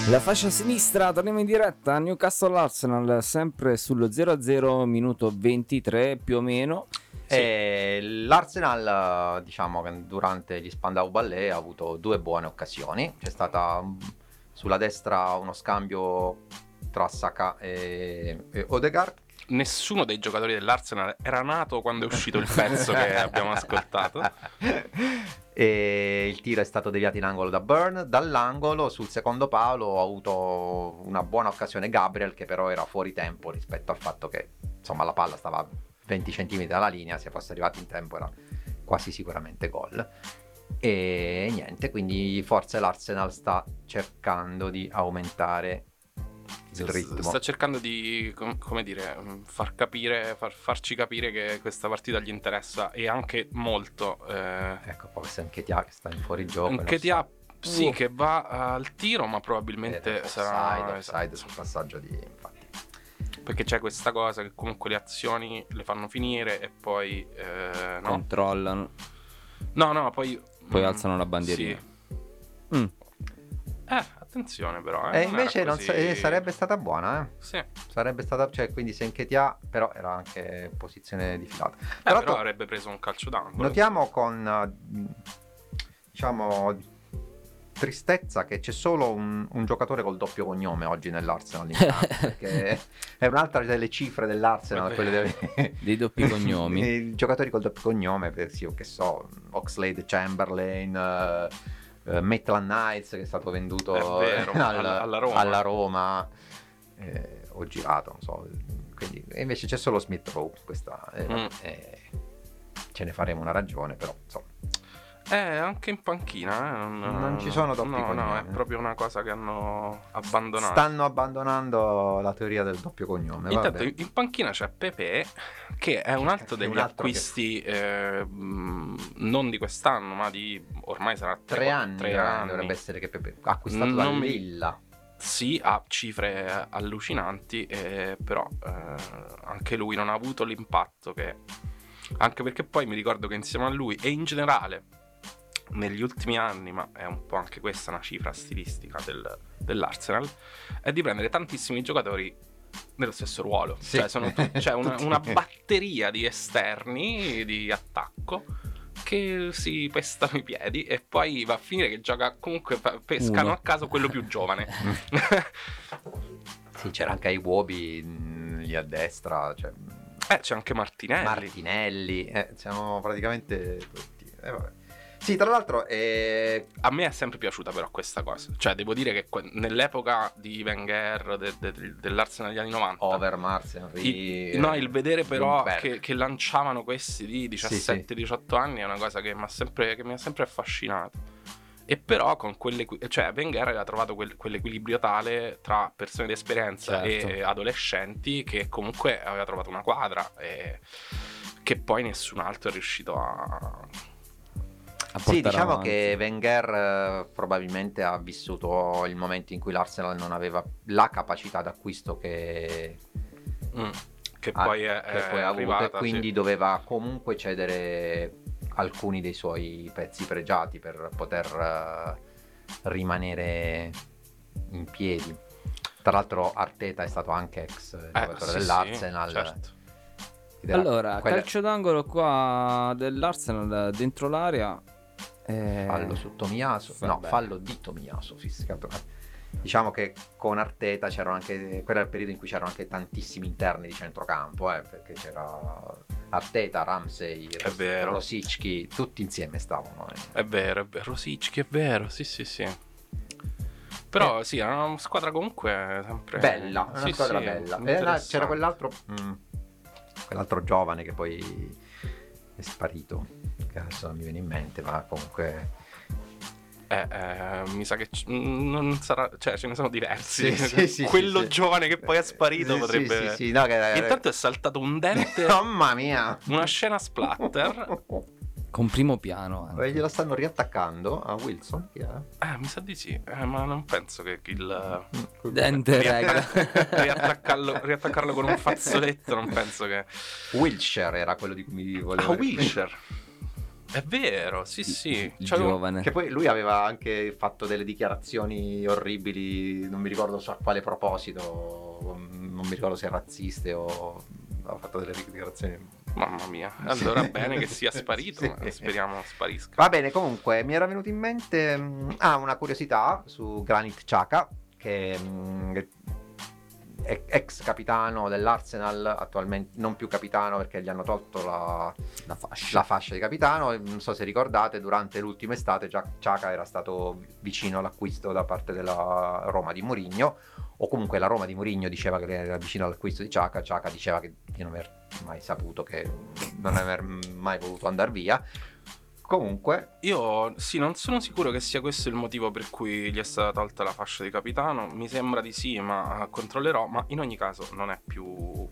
La fascia sinistra, torniamo in diretta. Newcastle-Arsenal, sempre sullo 0-0, minuto 23 più o meno. Sì. L'Arsenal, diciamo che durante gli Spandau Ballet ha avuto due buone occasioni. C'è stata sulla destra uno scambio tra Saka e Odegaard. Nessuno dei giocatori dell'Arsenal era nato quando è uscito il pezzo che abbiamo ascoltato. E il tiro è stato deviato in angolo da Burn. Dall'angolo sul secondo palo ha avuto una buona occasione Gabriel, che però era fuori tempo rispetto al fatto che insomma la palla stava 20 centimetri dalla linea. Se fosse arrivato in tempo era quasi sicuramente gol. E niente, quindi forse l'Arsenal sta cercando di aumentare il ritmo. Sta cercando di, come dire, farci capire che questa partita gli interessa, e anche molto. Ecco, poi se anche Nketiah che sta in fuorigioco. Nketiah sì, che va al tiro, ma probabilmente sarà offside sul passaggio di, infatti. Perché c'è questa cosa che comunque le azioni le fanno finire e poi controllano. No, poi alzano la bandierina. Sì. Attenzione però. E invece non sarebbe stata buona, eh? Sì. Sarebbe stata, cioè, quindi se Nketiah, però era anche posizione di filata. Però avrebbe preso un calcio d'angolo. Notiamo con, diciamo, tristezza che c'è solo un giocatore col doppio cognome oggi nell'Arsenal, perché è un'altra delle cifre dell'Arsenal, quelle dei doppi cognomi. I giocatori col doppio cognome, Oxlade Chamberlain, Maitland Niles, che è stato venduto alla Roma, o girato, non so. Quindi, invece c'è solo Smith-Rowe, questa ce ne faremo una ragione, però insomma. Anche in panchina non ci sono doppi cognomi. No, è proprio una cosa che hanno abbandonato. Stanno abbandonando la teoria del doppio cognome. Intanto in panchina c'è Pepe, che è un altro degli acquisti non di quest'anno, ma di ormai sarà 3 anni. Dovrebbe essere che Pepe ha acquistato la Villa. Sì, ha cifre allucinanti, però anche lui non ha avuto l'impatto che... Anche perché poi mi ricordo che insieme a lui e in generale negli ultimi anni, ma è un po' anche questa una cifra stilistica dell'Arsenal, è di prendere tantissimi giocatori nello stesso ruolo. Sì. Cioè c'è una batteria di esterni di attacco che si pestano i piedi, e poi va a finire che gioca comunque, pescano a caso quello più giovane. Sì, c'era anche Iwobi lì a destra, cioè... c'è anche Martinelli, siamo praticamente tutti. Vabbè. Sì, tra l'altro a me è sempre piaciuta però questa cosa. Cioè, devo dire che nell'epoca di Wenger, dell'Arsenal degli anni 90, Overmars, Henry, il vedere però che lanciavano questi di 17-18 anni è una cosa che mi ha sempre affascinato. E però con Wenger aveva trovato quell'equilibrio tale tra persone di esperienza, certo, e adolescenti, che comunque aveva trovato una quadra e che poi nessun altro è riuscito a portare avanti. Che Wenger probabilmente ha vissuto il momento in cui l'Arsenal non aveva la capacità d'acquisto che poi è arrivata, e quindi doveva comunque cedere alcuni dei suoi pezzi pregiati per poter rimanere in piedi. Tra l'altro Arteta è stato anche ex giocatore dell'Arsenal. Sì, certo. Allora, calcio d'angolo qua dell'Arsenal dentro l'area. Fallo su Tomiyasu. No, fallo di Tomiyasu, fischiato. Diciamo che con Arteta c'erano anche, quello era il periodo in cui c'erano anche tantissimi interni di centrocampo, perché c'era Arteta, Ramsey, Rosicki, tutti insieme stavano. È vero, Rosicki, è vero, sì. Però sì, era una squadra comunque sempre bella, una squadra bella. C'era quell'altro giovane che poi è sparito, che adesso non mi viene in mente, ma comunque... mi sa che non sarà, cioè ce ne sono diversi. Quello giovane che poi è sparito potrebbe. No, intanto è saltato un dente. Mamma mia! Una scena splatter con primo piano. Anche. Glielo stanno riattaccando a Wilson. Mi sa di sì, ma non penso che il dente riattaccarlo con un fazzoletto. Non penso che Wilson era quello di cui mi volevo. Wilson. È vero, sì, sì. Cioè, giovane. Che poi lui aveva anche fatto delle dichiarazioni orribili, non mi ricordo a quale proposito, non mi ricordo se razziste o ha fatto delle dichiarazioni. Mamma mia, allora bene che sia sparito, sì, sì. Speriamo sparisca. Va bene, comunque mi era venuto in mente una curiosità su Granit Xhaka, che è ex capitano dell'Arsenal, attualmente non più capitano perché gli hanno tolto la fascia di capitano. Non so se ricordate, durante l'ultima estate Xhaka era stato vicino all'acquisto da parte della Roma di Mourinho, o comunque la Roma di Mourinho diceva che era vicino all'acquisto di Xhaka. Xhaka diceva che di non aver mai saputo, che non aver mai voluto andare via. Comunque io sì, non sono sicuro che sia questo il motivo per cui gli è stata tolta la fascia di capitano. Mi sembra di sì, ma controllerò. Ma in ogni caso non è più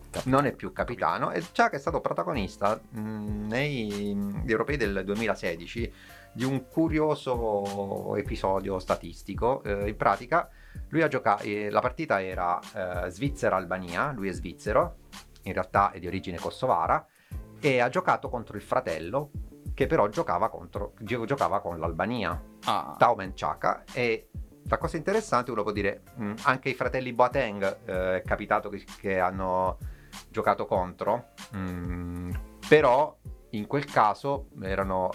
capitano. E Xhaka è stato protagonista negli europei del 2016 di un curioso episodio statistico. In pratica lui ha giocato, la partita era Svizzera-Albania, lui è svizzero, in realtà è di origine kosovara, e ha giocato contro il fratello, che però giocava con l'Albania, Taumen Xhaka. E la cosa interessante, uno può dire, anche i fratelli Boateng è capitato che hanno giocato contro, però in quel caso erano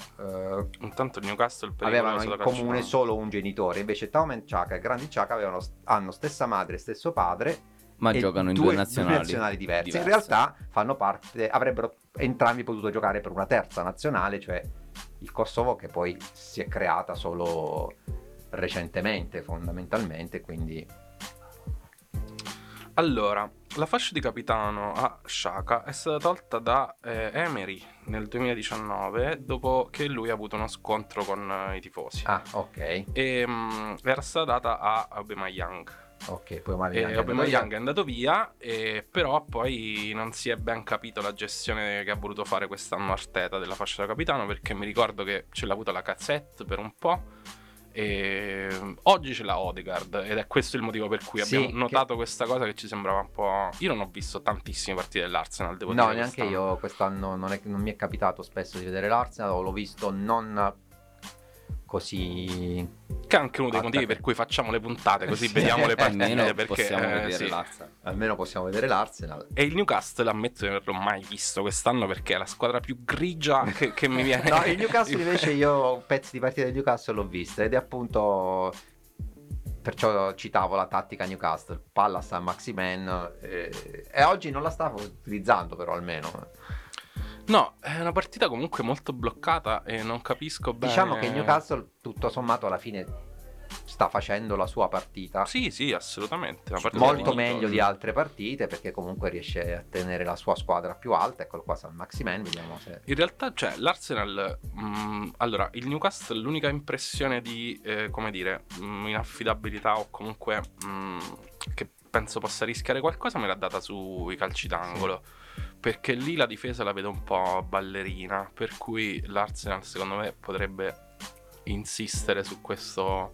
intanto il Newcastle avevano in comune solo un genitore. Invece Taumen Xhaka e Granit Xhaka hanno stessa madre e stesso padre, ma giocano in due nazionali diverse. In realtà fanno parte, avrebbero entrambi potuto giocare per una terza nazionale, cioè il Kosovo, che poi si è creata solo recentemente fondamentalmente. Quindi allora la fascia di capitano a Xhaka è stata tolta da Emery nel 2019, dopo che lui ha avuto uno scontro con i tifosi. Ok. E era stata data a Aubameyang. Ok, poi Aubameyang è andato via, però poi non si è ben capito la gestione che ha voluto fare quest'anno Arteta della fascia da capitano, perché mi ricordo che ce l'ha avuta la Cassette per un po', e oggi ce l'ha Odegaard, ed è questo il motivo per cui abbiamo notato questa cosa che ci sembrava un po'... Io non ho visto tantissime partite dell'Arsenal, devo dire. No, neanche io quest'anno non mi è capitato spesso di vedere l'Arsenal, o l'ho visto non... così, che è anche uno dei motivi per cui facciamo le puntate, così vediamo le partite, almeno perché possiamo vedere l'Arsenal. E il Newcastle ammetto di non averlo mai visto quest'anno, perché è la squadra più grigia che mi viene. No, il Newcastle invece io pezzi di partita del Newcastle l'ho vista, ed è appunto, perciò citavo la tattica Newcastle, palla Saint-Maximin, e oggi non la stavo utilizzando, però almeno no, è una partita comunque molto bloccata e non capisco bene. Diciamo che il Newcastle tutto sommato alla fine sta facendo la sua partita. Sì, sì, assolutamente. Molto meglio di altre partite, perché comunque riesce a tenere la sua squadra più alta. Eccolo qua, Saint-Maximin, vediamo se... In realtà, cioè, l'Arsenal... allora, il Newcastle, l'unica impressione di, inaffidabilità, o comunque che penso possa rischiare qualcosa, me l'ha data sui calci d'angolo. Sì. Perché lì la difesa la vedo un po' ballerina, per cui l'Arsenal secondo me potrebbe insistere su questo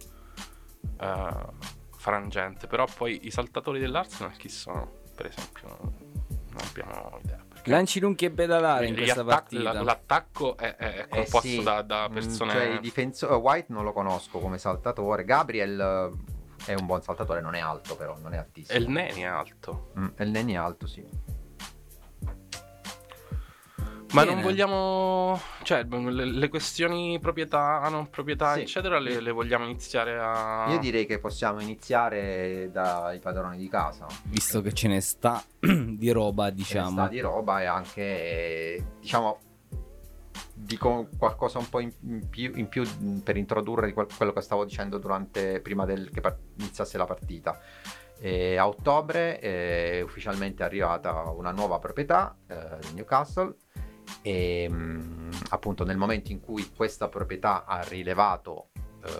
frangente. Però poi i saltatori dell'Arsenal chi sono? Per esempio non abbiamo idea. Lanci lunghi e pedalare in questa partita. L'attacco è composto da persone, cioè i difensori. White non lo conosco come saltatore. Gabriel è un buon saltatore, non è alto, però non è altissimo. Elneny è alto. Elneny è alto, sì. Ma bene. Non vogliamo, cioè le questioni proprietà, non proprietà, sì, eccetera, le vogliamo iniziare a... Io direi che possiamo iniziare dai padroni di casa, visto che ce ne sta di roba, diciamo. Ce ne sta di roba, e anche, diciamo, dico qualcosa un po' in più per introdurre quello che stavo dicendo prima che iniziasse la partita. A ottobre è ufficialmente arrivata una nuova proprietà del Newcastle. E appunto nel momento in cui questa proprietà ha rilevato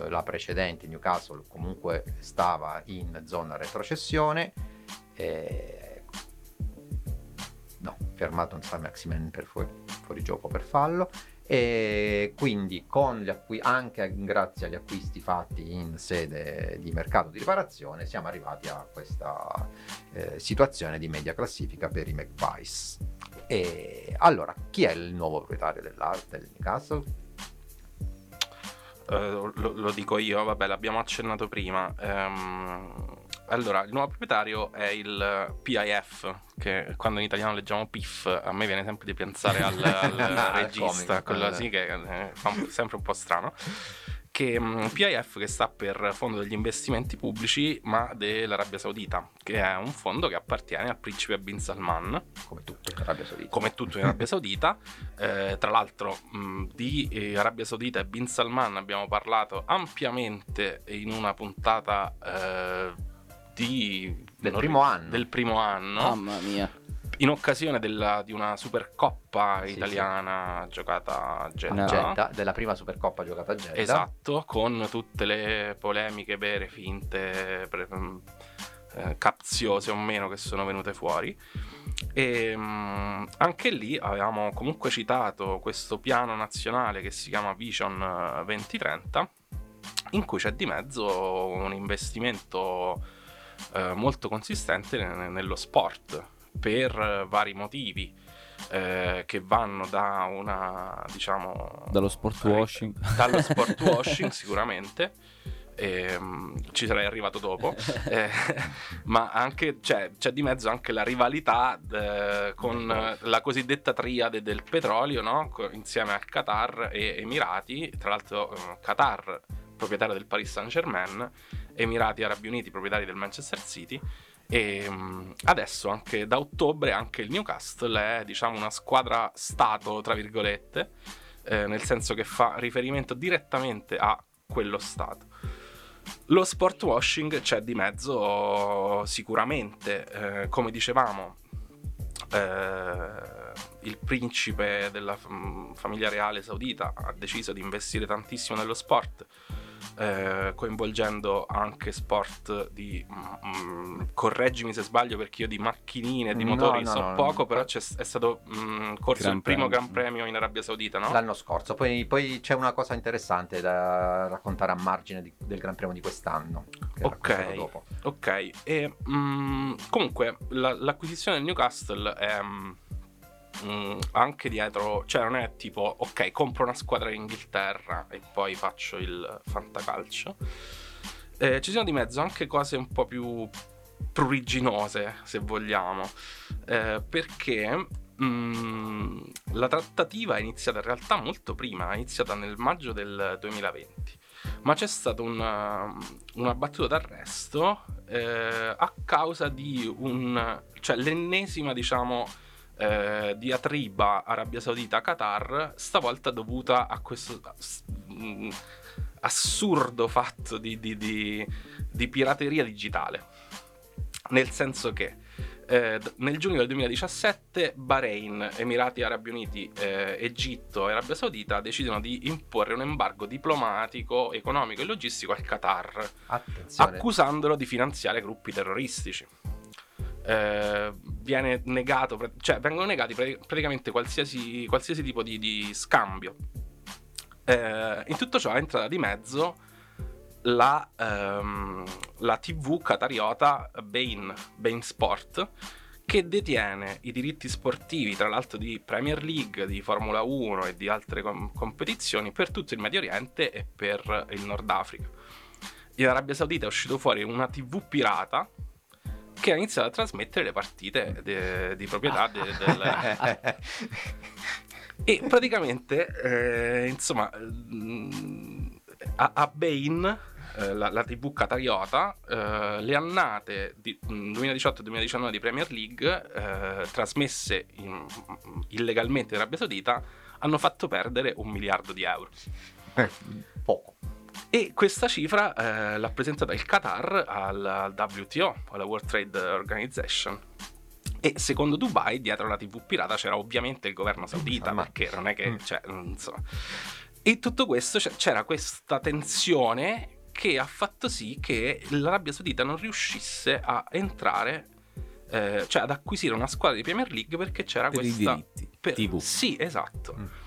la precedente, Newcastle comunque stava in zona retrocessione. No, fermato un Saint-Maximin per fuori gioco per fallo. E quindi anche grazie agli acquisti fatti in sede di mercato di riparazione siamo arrivati a questa situazione di media classifica per i Magpies. E allora, chi è il nuovo proprietario del Newcastle? lo dico io, vabbè, l'abbiamo accennato prima. Allora, il nuovo proprietario è il PIF, che quando in italiano leggiamo PIF, a me viene sempre di pensare al regista, quello sì che fa sempre un po' strano. Che PIF, che sta per Fondo degli Investimenti Pubblici, ma dell'Arabia Saudita, che è un fondo che appartiene al principe Bin Salman, come tutto in Arabia Saudita. Tra l'altro di Arabia Saudita e Bin Salman abbiamo parlato ampiamente in una puntata del primo anno. Mamma mia. In occasione di una Supercoppa italiana giocata a Jeddah, della prima Supercoppa giocata a Jeddah. Esatto, con tutte le polemiche vere, finte, capziose o meno, che sono venute fuori. E anche lì avevamo comunque citato questo piano nazionale che si chiama Vision 2030, in cui c'è di mezzo un investimento molto consistente nello sport, per vari motivi che vanno da una, diciamo, dallo sport washing sicuramente, ci sarei arrivato dopo, ma anche c'è di mezzo anche la rivalità con la cosiddetta triade del petrolio, no? Insieme a Qatar e Emirati, tra l'altro Qatar proprietario del Paris Saint-Germain, Emirati Arabi Uniti proprietari del Manchester City. E adesso anche da ottobre anche il Newcastle è, diciamo, una squadra stato tra virgolette, nel senso che fa riferimento direttamente a quello stato. Lo sport washing c'è di mezzo sicuramente, come dicevamo, il principe della famiglia reale saudita ha deciso di investire tantissimo nello sport, coinvolgendo anche sport di correggimi se sbaglio, perché io di macchinine, di motori poco, però è stato corso il primo Gran Premio in Arabia Saudita, no? L'anno scorso. Poi c'è una cosa interessante da raccontare a margine del Gran Premio di quest'anno, che ok. E comunque l'acquisizione del Newcastle è anche dietro, cioè non è tipo ok, compro una squadra in Inghilterra e poi faccio il fantacalcio. Ci sono di mezzo anche cose un po' più pruriginose, se vogliamo, perché la trattativa è iniziata in realtà molto prima, è iniziata nel maggio del 2020, ma c'è stata una battuta d'arresto a causa di l'ennesima, diciamo, diatriba Arabia Saudita-Qatar, stavolta dovuta a questo assurdo fatto di pirateria digitale, nel senso che nel giugno del 2017 Bahrain, Emirati Arabi Uniti, Egitto e Arabia Saudita decidono di imporre un embargo diplomatico, economico e logistico al Qatar, accusandolo di finanziare gruppi terroristici. Viene negato, vengono negati praticamente qualsiasi tipo di scambio. In tutto ciò è entrata di mezzo la TV qatariota Bein Sport, che detiene i diritti sportivi, tra l'altro, di Premier League, di Formula 1 e di altre competizioni per tutto il Medio Oriente e per il Nord Africa. In Arabia Saudita è uscito fuori una TV pirata che ha iniziato a trasmettere le partite di proprietà e praticamente insomma a Bahrain, la TV qatariota, le annate 2018-2019 di Premier League, trasmesse illegalmente in Arabia Saudita, hanno fatto perdere $1 miliardo. Poco. E questa cifra l'ha presentata il Qatar al WTO, alla World Trade Organization, e secondo Dubai dietro la TV pirata c'era ovviamente il governo saudita, perché non è che insomma. E tutto questo, c'era questa tensione che ha fatto sì che l'Arabia Saudita non riuscisse a entrare, ad acquisire una squadra di Premier League, perché c'era questa TV. Sì, esatto.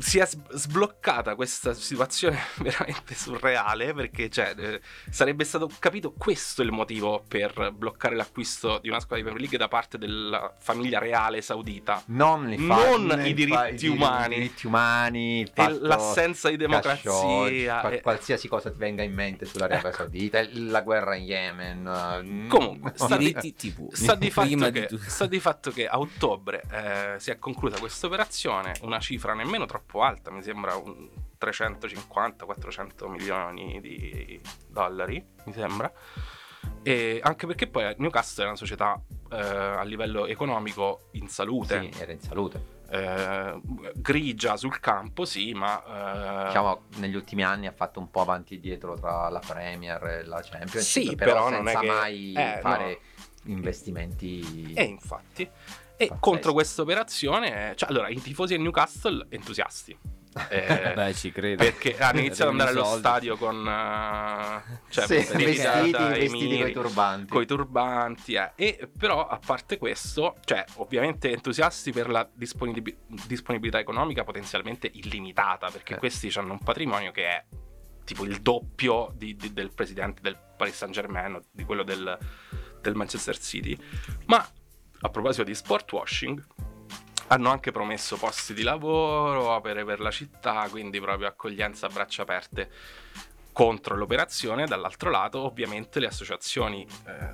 si è sbloccata questa situazione veramente surreale, perché cioè, sarebbe stato capito questo il motivo per bloccare l'acquisto di una squadra di Premier League da parte della famiglia reale saudita, non i diritti umani, il fatto, l'assenza di democrazia, qualsiasi cosa ti venga in mente sull'Arabia Saudita, la guerra in Yemen, comunque sta di fatto che a ottobre si è conclusa questa operazione, una cifra nemmeno troppo alta, mi sembra un 350-400 milioni di dollari, mi sembra, e anche perché poi Newcastle è una società a livello economico in salute, sì, era in salute, grigia sul campo, sì, ma diciamo negli ultimi anni ha fatto un po' avanti e dietro tra la Premier e la Champions, sì, però senza non è mai fare no. investimenti infatti. E pazzesco. Contro questa operazione, cioè, allora, i tifosi del Newcastle entusiasti. Beh, ci credo. Perché hanno iniziato ad andare allo stadio con vestiti coi turbanti. E però, a parte questo, cioè, ovviamente entusiasti per la disponibilità economica potenzialmente illimitata, perché questi hanno un patrimonio che è tipo il doppio del presidente del Paris Saint-Germain, di quello del Manchester City. Ma a proposito di sport washing, hanno anche promesso posti di lavoro, opere per la città, quindi proprio accoglienza a braccia aperte contro l'operazione. Dall'altro lato, ovviamente, le associazioni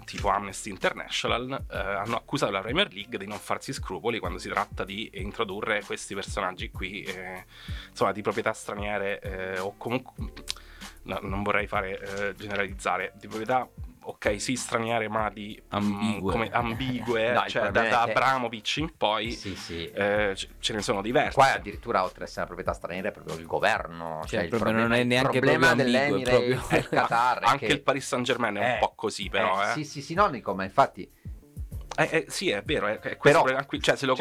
tipo Amnesty International hanno accusato la Premier League di non farsi scrupoli quando si tratta di introdurre questi personaggi qui, insomma, di proprietà straniere o comunque... No, non vorrei fare generalizzare, di proprietà... Ok, sì, straniere, ma di ambigue, no, cioè da Abramovic in poi sì. Ce ne sono diversi. Qua addirittura, oltre ad essere una proprietà straniera, è proprio il governo. Cioè, il problema non è neanche il problema dell'Emirates, del Qatar. Anche il Paris Saint-Germain è un po' così, però. Sì, sinonico, ma infatti... sì, è vero, è questo però, qui, cioè, se lo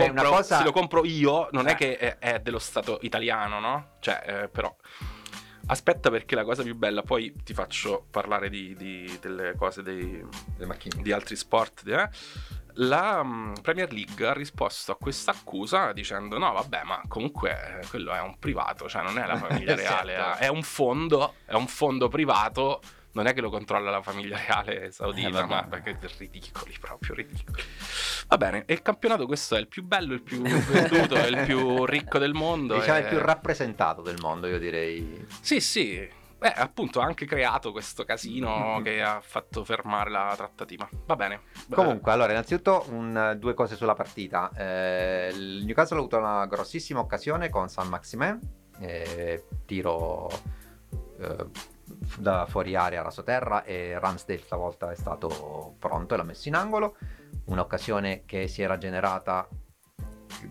compro io, non è che è dello Stato italiano, no? Cioè, però... Aspetta, perché la cosa più bella, poi ti faccio parlare delle cose di altri sport. La Premier League ha risposto a questa accusa dicendo: no, vabbè, ma comunque quello è un privato, cioè non è la famiglia reale, esatto. è un fondo privato, non è che lo controlla la famiglia reale saudita, ma perché ridicoli. Va bene, e il campionato questo è il più bello, il più venduto, il più ricco del mondo. Diciamo il più rappresentato del mondo, io direi. Sì. Beh, appunto, ha anche creato questo casino che ha fatto fermare la trattativa. Va bene. Comunque, allora, innanzitutto due cose sulla partita. Il Newcastle ha avuto una grossissima occasione con Saint-Maximin, tiro... da fuori area rasoterra, e Ramsdale stavolta è stato pronto e l'ha messo in angolo, un'occasione che si era generata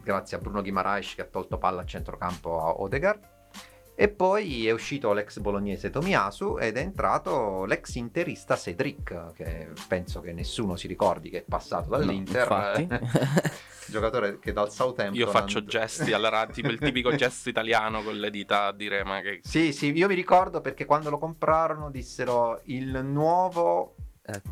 grazie a Bruno Guimarães che ha tolto palla a centrocampo a Odegaard, e poi è uscito l'ex bolognese Tomiyasu ed è entrato l'ex interista Cedric, che penso che nessuno si ricordi che è passato dall'Inter, giocatore che dal Southampton... Io faccio gesti alla radio, tipo il tipico gesto italiano con le dita a dire ma che... Sì, io mi ricordo perché quando lo comprarono dissero il nuovo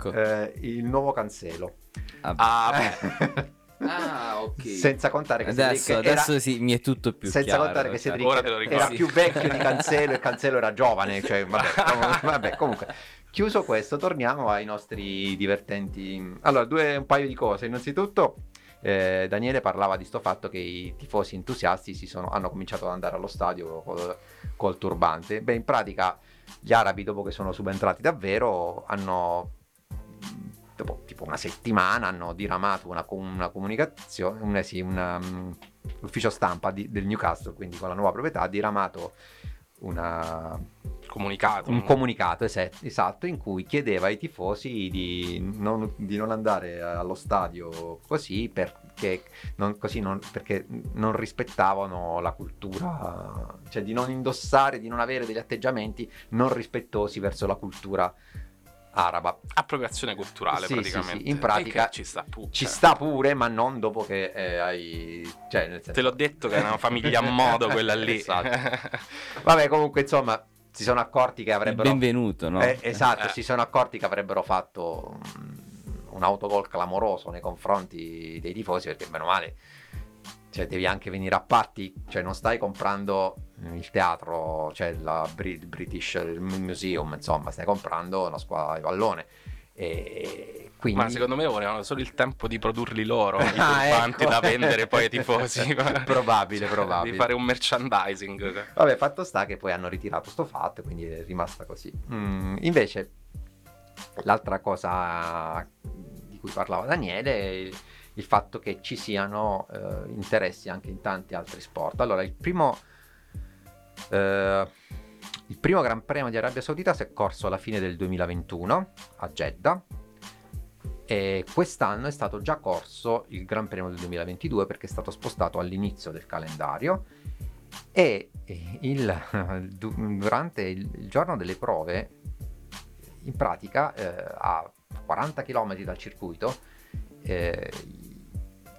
Cancelo. Vabbè. Ah, ok. Senza contare che adesso sì, mi è tutto più senza chiaro. Senza contare che Cedric era più vecchio di Cancelo e Cancelo era giovane, cioè vabbè, comunque. Chiuso questo, torniamo ai nostri divertenti. Allora, un paio di cose. Innanzitutto Daniele parlava di sto fatto che i tifosi entusiasti hanno cominciato ad andare allo stadio col turbante. Beh, in pratica gli arabi, dopo che sono subentrati davvero, dopo tipo una settimana hanno diramato una comunicazione, l'ufficio stampa del Newcastle, quindi con la nuova proprietà, ha diramato un comunicato esatto, in cui chiedeva ai tifosi di non andare allo stadio così, perché non rispettavano la cultura, cioè di non indossare, di non avere degli atteggiamenti non rispettosi verso la cultura araba. Appropriazione culturale, praticamente. Sì. In pratica ci sta pure, ma non dopo che cioè, nel senso... Te l'ho detto che è una famiglia a modo quella lì. Esatto. Vabbè, comunque, insomma, si sono accorti che avrebbero... Benvenuto, no? Esatto, si sono accorti che avrebbero fatto un autogol clamoroso nei confronti dei tifosi, perché meno male cioè devi anche venire a patti, cioè non stai comprando il teatro, cioè la British Museum, insomma, stai comprando una squadra di pallone. E quindi... Ma secondo me volevano solo il tempo di produrli loro, i pulsanti, ecco, da vendere poi ai tifosi. Probabile, cioè, probabile. Di fare un merchandising. Vabbè, fatto sta che poi hanno ritirato sto fatto, quindi è rimasta così. Invece l'altra cosa di cui parlava Daniele è il fatto che ci siano interessi anche in tanti altri sport. Allora, il primo Gran Premio di Arabia Saudita si è corso alla fine del 2021 a Jeddah, e quest'anno è stato già corso il Gran Premio del 2022 perché è stato spostato all'inizio del calendario, e durante il giorno delle prove, in pratica a 40 km dal circuito,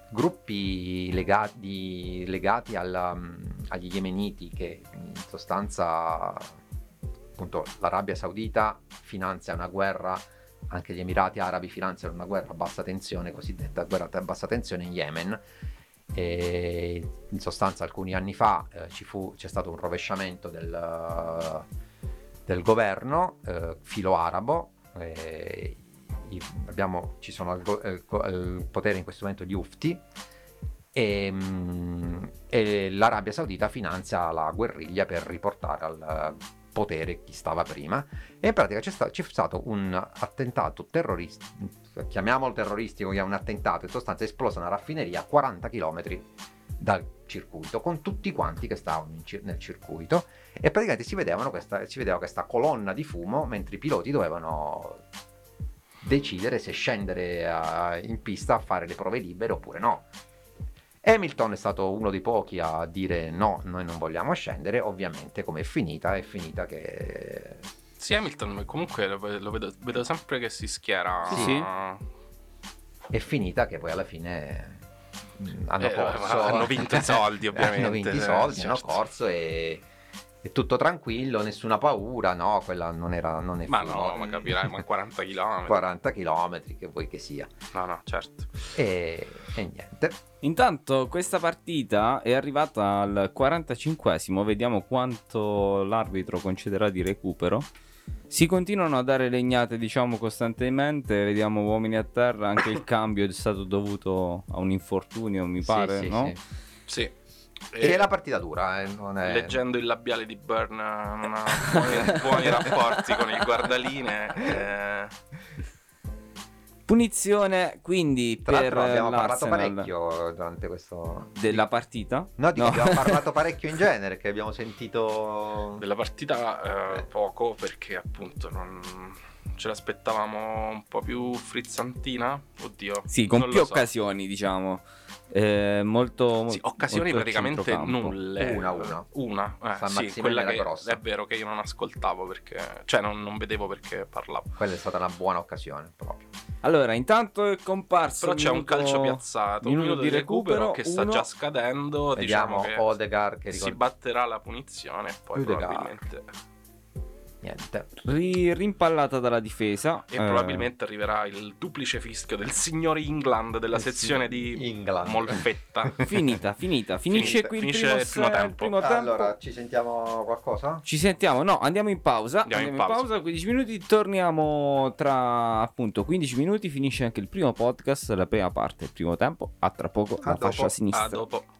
gruppi legati agli yemeniti, che in sostanza appunto l'Arabia Saudita finanzia una guerra, anche gli Emirati Arabi finanziano una guerra a bassa tensione, cosiddetta guerra a bassa tensione in Yemen, e in sostanza alcuni anni fa c'è stato un rovesciamento del governo filo arabo. Ci sono al potere in questo momento gli Houthi, e l'Arabia Saudita finanzia la guerriglia per riportare al potere chi stava prima, e in pratica c'è stato un attentato terroristico, chiamiamolo terroristico, che è un attentato, in sostanza è esplosa una raffineria a 40 km dal circuito, con tutti quanti che stavano nel circuito, e praticamente si vedeva questa colonna di fumo mentre i piloti dovevano decidere se scendere in pista a fare le prove libere oppure no. Hamilton è stato uno dei pochi a dire no, noi non vogliamo scendere. Ovviamente come è finita che... Sì, Hamilton comunque lo vedo sempre che si schiera. Sì. È finita che poi alla fine hanno corso, hanno vinto i soldi, ovviamente. Hanno vinto i soldi, certo. Hanno corso e... È tutto tranquillo, nessuna paura, no, quella non è... Ma fuori. No, ma capirai, ma 40 km. 40 km, che vuoi che sia. No, certo. E niente. Intanto questa partita è arrivata al 45esimo, vediamo quanto l'arbitro concederà di recupero. Si continuano a dare legnate, diciamo, costantemente, vediamo uomini a terra, anche il cambio è stato dovuto a un infortunio, mi pare, sì, no? Sì. E la partita dura, non è... Leggendo il labiale di Burn, non ha buoni rapporti con il guardaline. Punizione quindi tra per l'Arsenal. Abbiamo parlato parecchio durante questo... Della partita? No, dico, no. Abbiamo parlato parecchio in genere, che abbiamo sentito... Della partita poco, perché appunto non... ce l'aspettavamo un po' più frizzantina, oddio. Sì, con più occasioni, diciamo. Molto, sì, occasioni molto praticamente nulle. Una sì, quella che grossa. È vero che io non ascoltavo perché, cioè non vedevo perché parlavo. Quella è stata una buona occasione proprio. Allora, intanto è comparso. Però c'è un calcio piazzato, un minuto di recupero che sta già scadendo. Vediamo, diciamo, che Odegaard che si batterà la punizione e poi Odegaard probabilmente niente. Rimpallata dalla difesa. E probabilmente arriverà il duplice fischio del signor England della sezione di England. Molfetta. Finisce qui il primo tempo. Allora, ci sentiamo qualcosa? Ci sentiamo, no, andiamo in pausa. Andiamo in pausa 15 minuti, torniamo tra appunto 15 minuti. Finisce anche il primo podcast, la prima parte, il primo tempo. A tra poco, la fascia sinistra. A dopo.